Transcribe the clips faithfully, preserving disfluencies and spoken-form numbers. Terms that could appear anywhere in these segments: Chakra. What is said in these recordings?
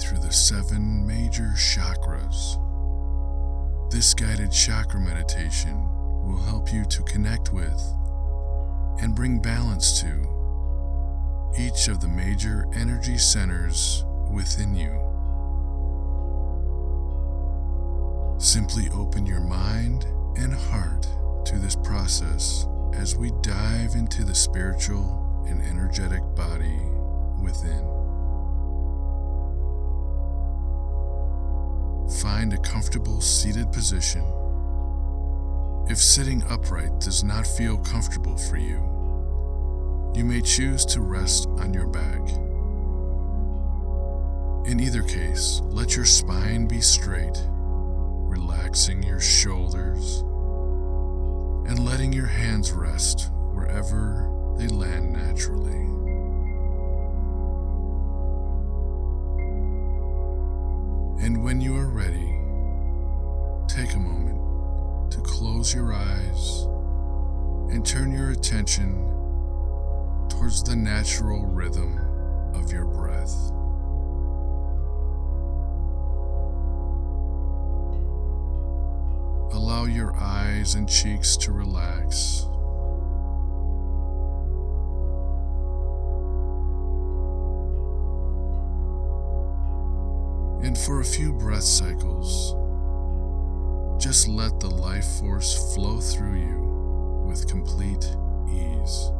through the seven major chakras. This guided chakra meditation will help you to connect with and bring balance to each of the major energy centers within you. Simply open your mind and heart to this process as we dive into the spiritual and energetic body within. Find a comfortable seated position. If sitting upright does not feel comfortable for you, you may choose to rest on your back. In either case, let your spine be straight, relaxing your shoulders and letting your hands rest wherever they land naturally. And when you are ready, take a moment to close your eyes and turn your attention towards the natural rhythm of your breath. Allow your eyes and cheeks to relax. And for a few breath cycles, just let the life force flow through you with complete ease.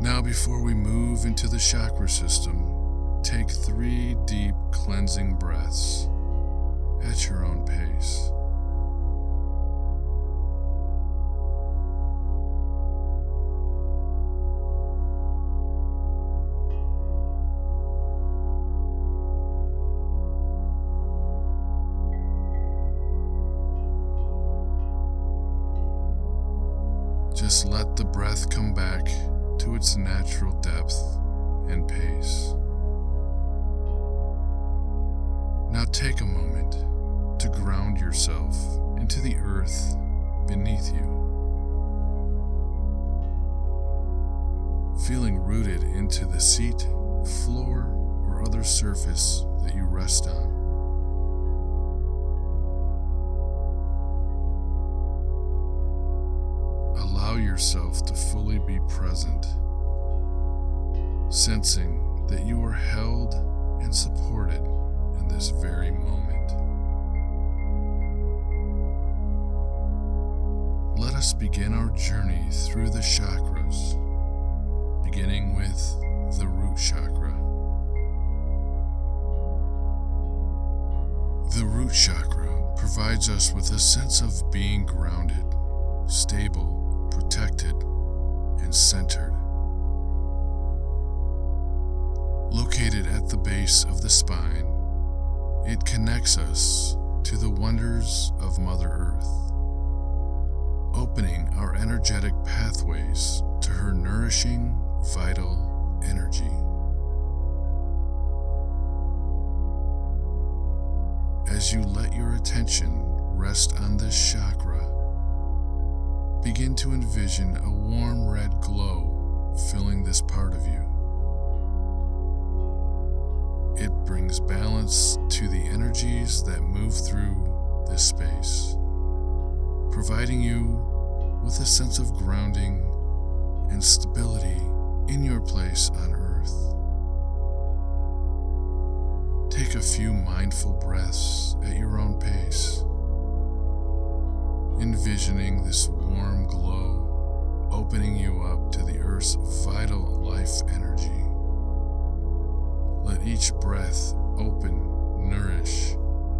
Now, before we move into the chakra system, take three deep cleansing breaths at your own pace. Just let the breath come back to its natural depth and pace. Now take a moment to ground yourself into the earth beneath you, feeling rooted into the seat, floor, or other surface that you rest on. Allow yourself to fully be present, sensing that you are held and supported in this very moment. Let us begin our journey through the chakras, beginning with the root chakra. The root chakra provides us with a sense of being grounded, stable, protected, and centered. Located at the base of the spine, it connects us to the wonders of Mother Earth, opening our energetic pathways to her nourishing, vital energy. As you let your attention rest on this chakra, begin to envision a warm red glow filling this part of you. It brings balance to the energies that move through this space, providing you with a sense of grounding and stability in your place on Earth. Take a few mindful breaths at your own pace, envisioning this warm glow opening you up to the Earth's vital life energy. Let each breath open, nourish,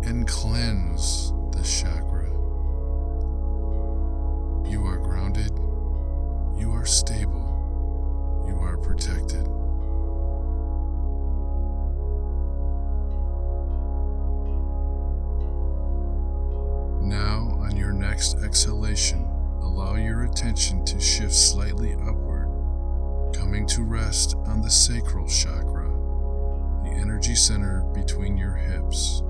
and cleanse the chakra. You are grounded, you are stable, you are protected. Now, on your next exhalation, allow your attention to shift slightly upward, coming to rest on the sacral chakra, the energy center between your hips.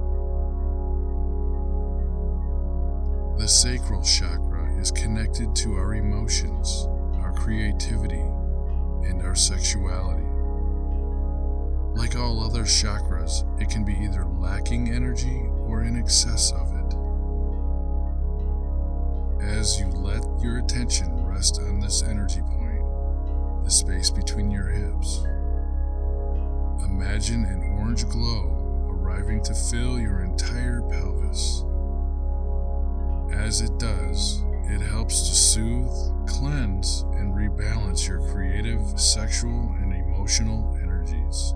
The sacral chakra is connected to our emotions, our creativity, and our sexuality. Like all other chakras, it can be either lacking energy or in excess of it. As you let your attention rest on this energy point, the space between your hips, imagine an orange glow arriving to fill your entire pelvis. As it does, it helps to soothe, cleanse, and rebalance your creative, sexual, and emotional energies.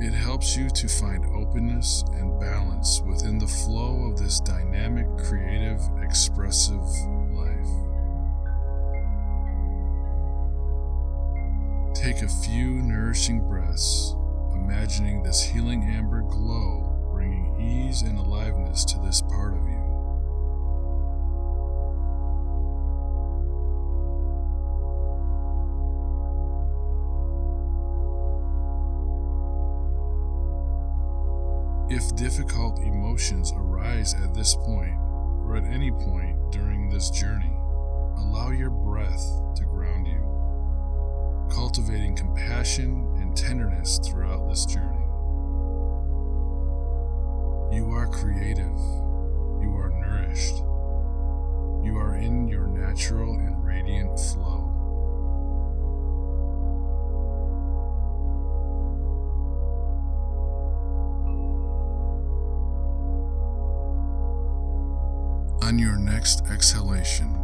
It helps you to find openness and balance within the flow of this dynamic, creative, expressive life. Take a few nourishing breaths, imagining this healing amber glow bringing ease and aliveness to this part of you. If difficult emotions arise at this point, or at any point during this journey, allow your breath to ground you, cultivating compassion and tenderness throughout this journey. You are creative, you are nourished, you are in your natural and radiant flow. On your next exhalation,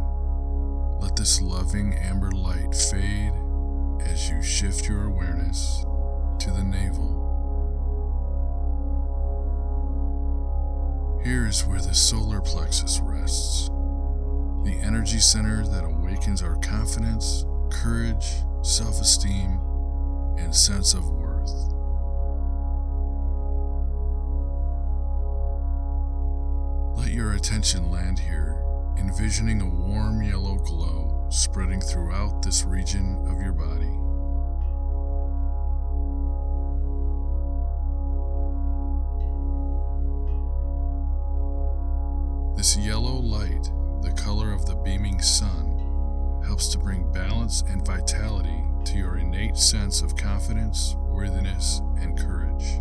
let this loving amber light fade as you shift your awareness to the navel. Here is where the solar plexus rests, the energy center that awakens our confidence, courage, self-esteem, and sense of worth. Let your attention land here, envisioning a warm yellow glow spreading throughout this region of your body. This yellow light, the color of the beaming sun, helps to bring balance and vitality to your innate sense of confidence, worthiness, and courage.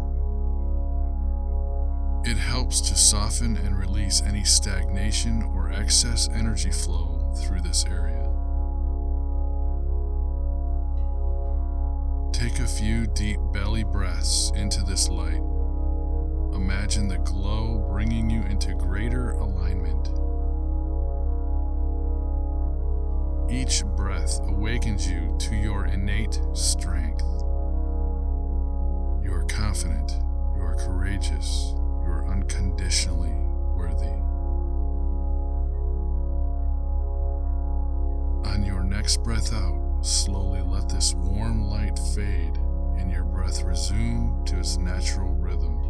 It helps to soften and release any stagnation or excess energy flow through this area. Take a few deep belly breaths into this light. Imagine the glow bringing you into greater alignment. Each breath awakens you to your innate strength. You are confident, you are courageous, you are unconditionally worthy. On your next breath out, slowly let this warm light fade and your breath resume to its natural rhythm.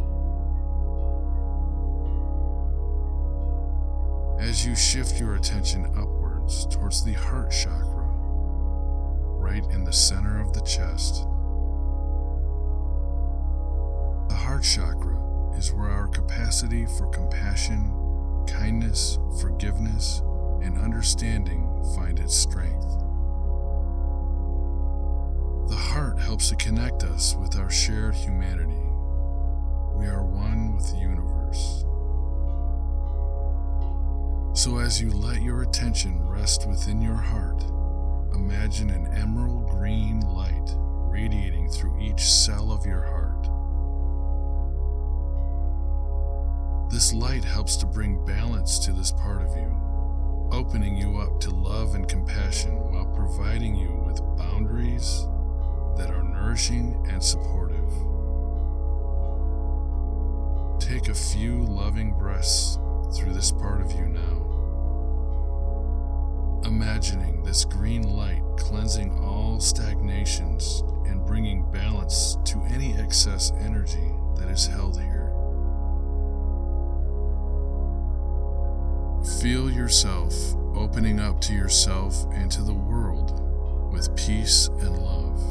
As you shift your attention upwards towards the heart chakra, right in the center of the chest, the heart chakra is where our capacity for compassion, kindness, forgiveness, and understanding find its strength. The heart helps to connect us with our shared humanity. We are one with the universe. So as you let your attention rest within your heart, imagine an emerald green light radiating through each cell of your heart. This light helps to bring balance to this part of you, opening you up to love and compassion while providing you with boundaries that are nourishing and supportive. Take a few loving breaths through this part of you now, imagining this green light cleansing all stagnations and bringing balance to any excess energy that is held here. Feel yourself opening up to yourself and to the world with peace and love.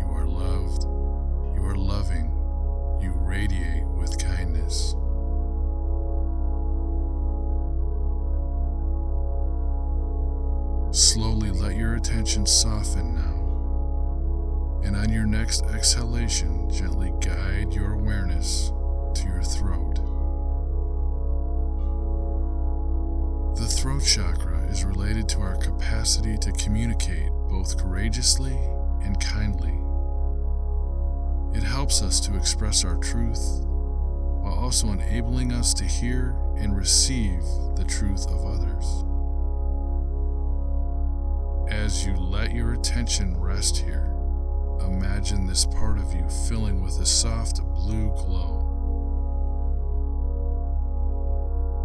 You are loved, you are loving, you radiate with kindness. Slowly let your attention soften now, and on your next exhalation, gently guide your awareness to your throat. The throat chakra is related to our capacity to communicate both courageously and kindly. It helps us to express our truth while also enabling us to hear and receive the truth of others. As you let your attention rest here, imagine this part of you filling with a soft blue glow.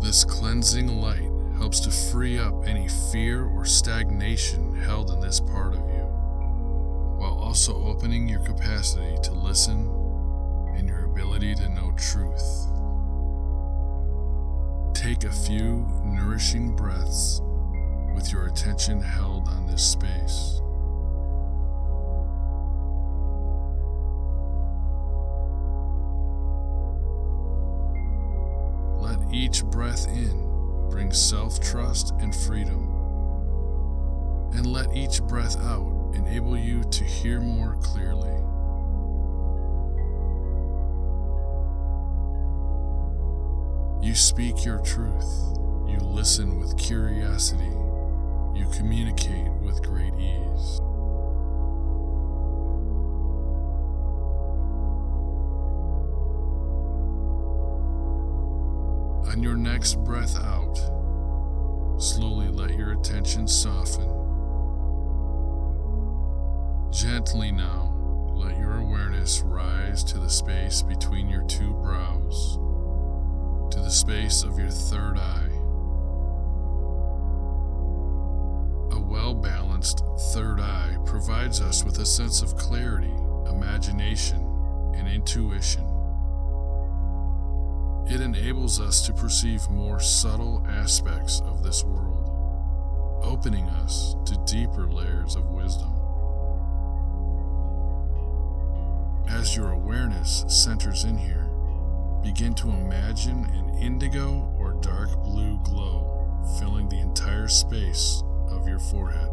This cleansing light helps to free up any fear or stagnation held in this part of you, while also opening your capacity to listen and your ability to know truth. Take a few nourishing breaths with your attention held on this space. Let each breath in bring self-trust and freedom, and let each breath out enable you to hear more clearly. You speak your truth, you listen with curiosity, you communicate with great ease. On your next breath out, slowly let your attention soften. Gently now, let your awareness rise to the space between your two brows, to the space of your third eye. Well-balanced third eye provides us with a sense of clarity, imagination, and intuition. It enables us to perceive more subtle aspects of this world, opening us to deeper layers of wisdom. As your awareness centers in here, begin to imagine an indigo or dark blue glow filling the entire space of your forehead.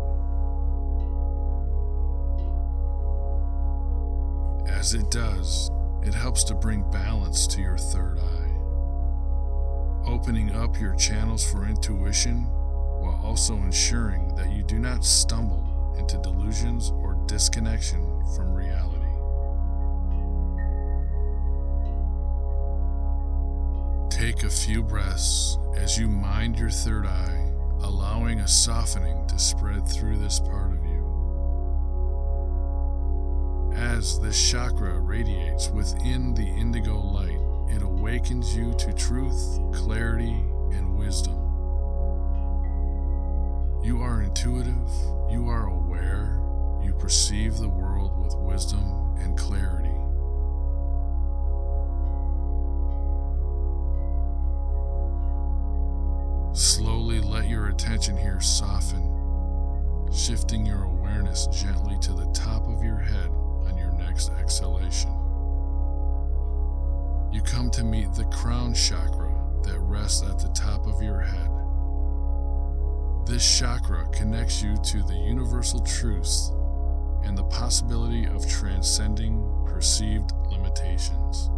As it does, it helps to bring balance to your third eye, opening up your channels for intuition while also ensuring that you do not stumble into delusions or disconnection from reality. Take a few breaths as you mind your third eye, allowing a softening to spread through this part of you. As this chakra radiates within the indigo light, it awakens you to truth, clarity, and wisdom. You are intuitive, you are aware, you perceive the world with wisdom and clarity. Slowly let your attention here soften, shifting your awareness gently to the top of your head on your next exhalation. You come to meet the crown chakra that rests at the top of your head. This chakra connects you to the universal truths and the possibility of transcending perceived limitations.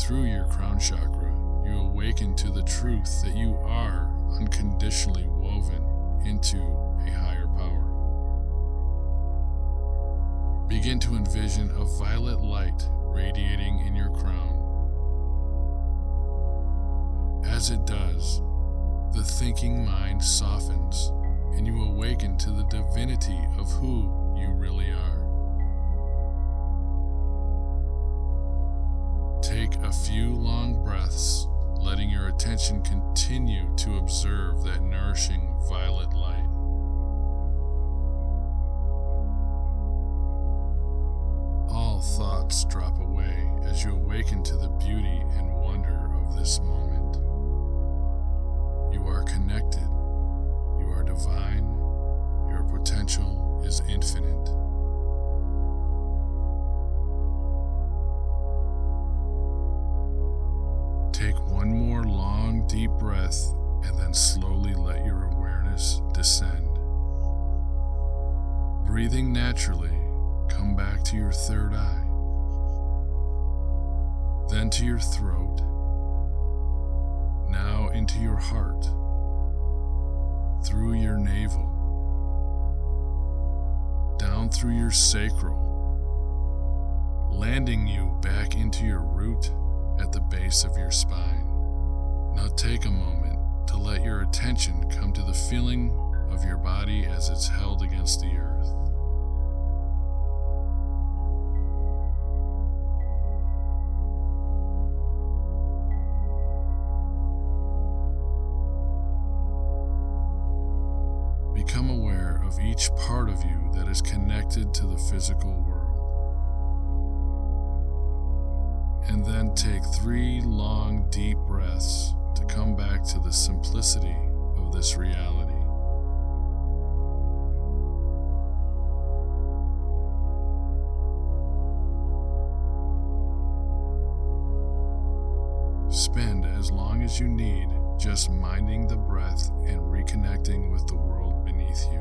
Through your crown chakra, you awaken to the truth that you are unconditionally woven into a higher power. Begin to envision a violet light radiating in your crown. As it does, the thinking mind softens and you awaken to the divinity of who you really are. Take a few long breaths, letting your attention continue to observe that nourishing violet light. All thoughts drop away as you awaken to the beauty and wonder of this moment. You are connected, you are divine, your potential is infinite. Take one more long, deep breath, and then slowly let your awareness breathing naturally, come back to your third eye, then to your throat, now into your heart, through your navel, down through your sacral, landing you back into your root at the base of your spine. Now take a moment to let your attention come to the feeling of your body as it's held against the earth. Become aware of each part of you that is connected to the physical world. And then take three long, deep breaths to come back to the simplicity of this reality. Spend as long as you need just minding the breath and reconnecting with the world beneath you.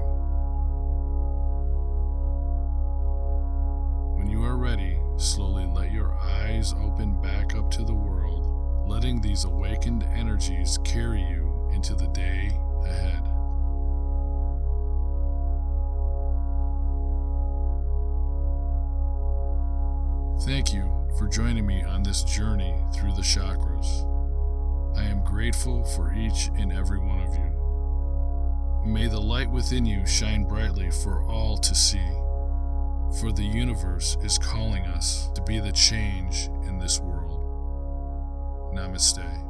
When you are ready, slowly let your eyes open back up to the world, letting these awakened energies carry you into the day ahead. Thank you for joining me on this journey through the chakras. I am grateful for each and every one of you. May the light within you shine brightly for all to see, for the universe is calling us to be the change in this world. Namaste.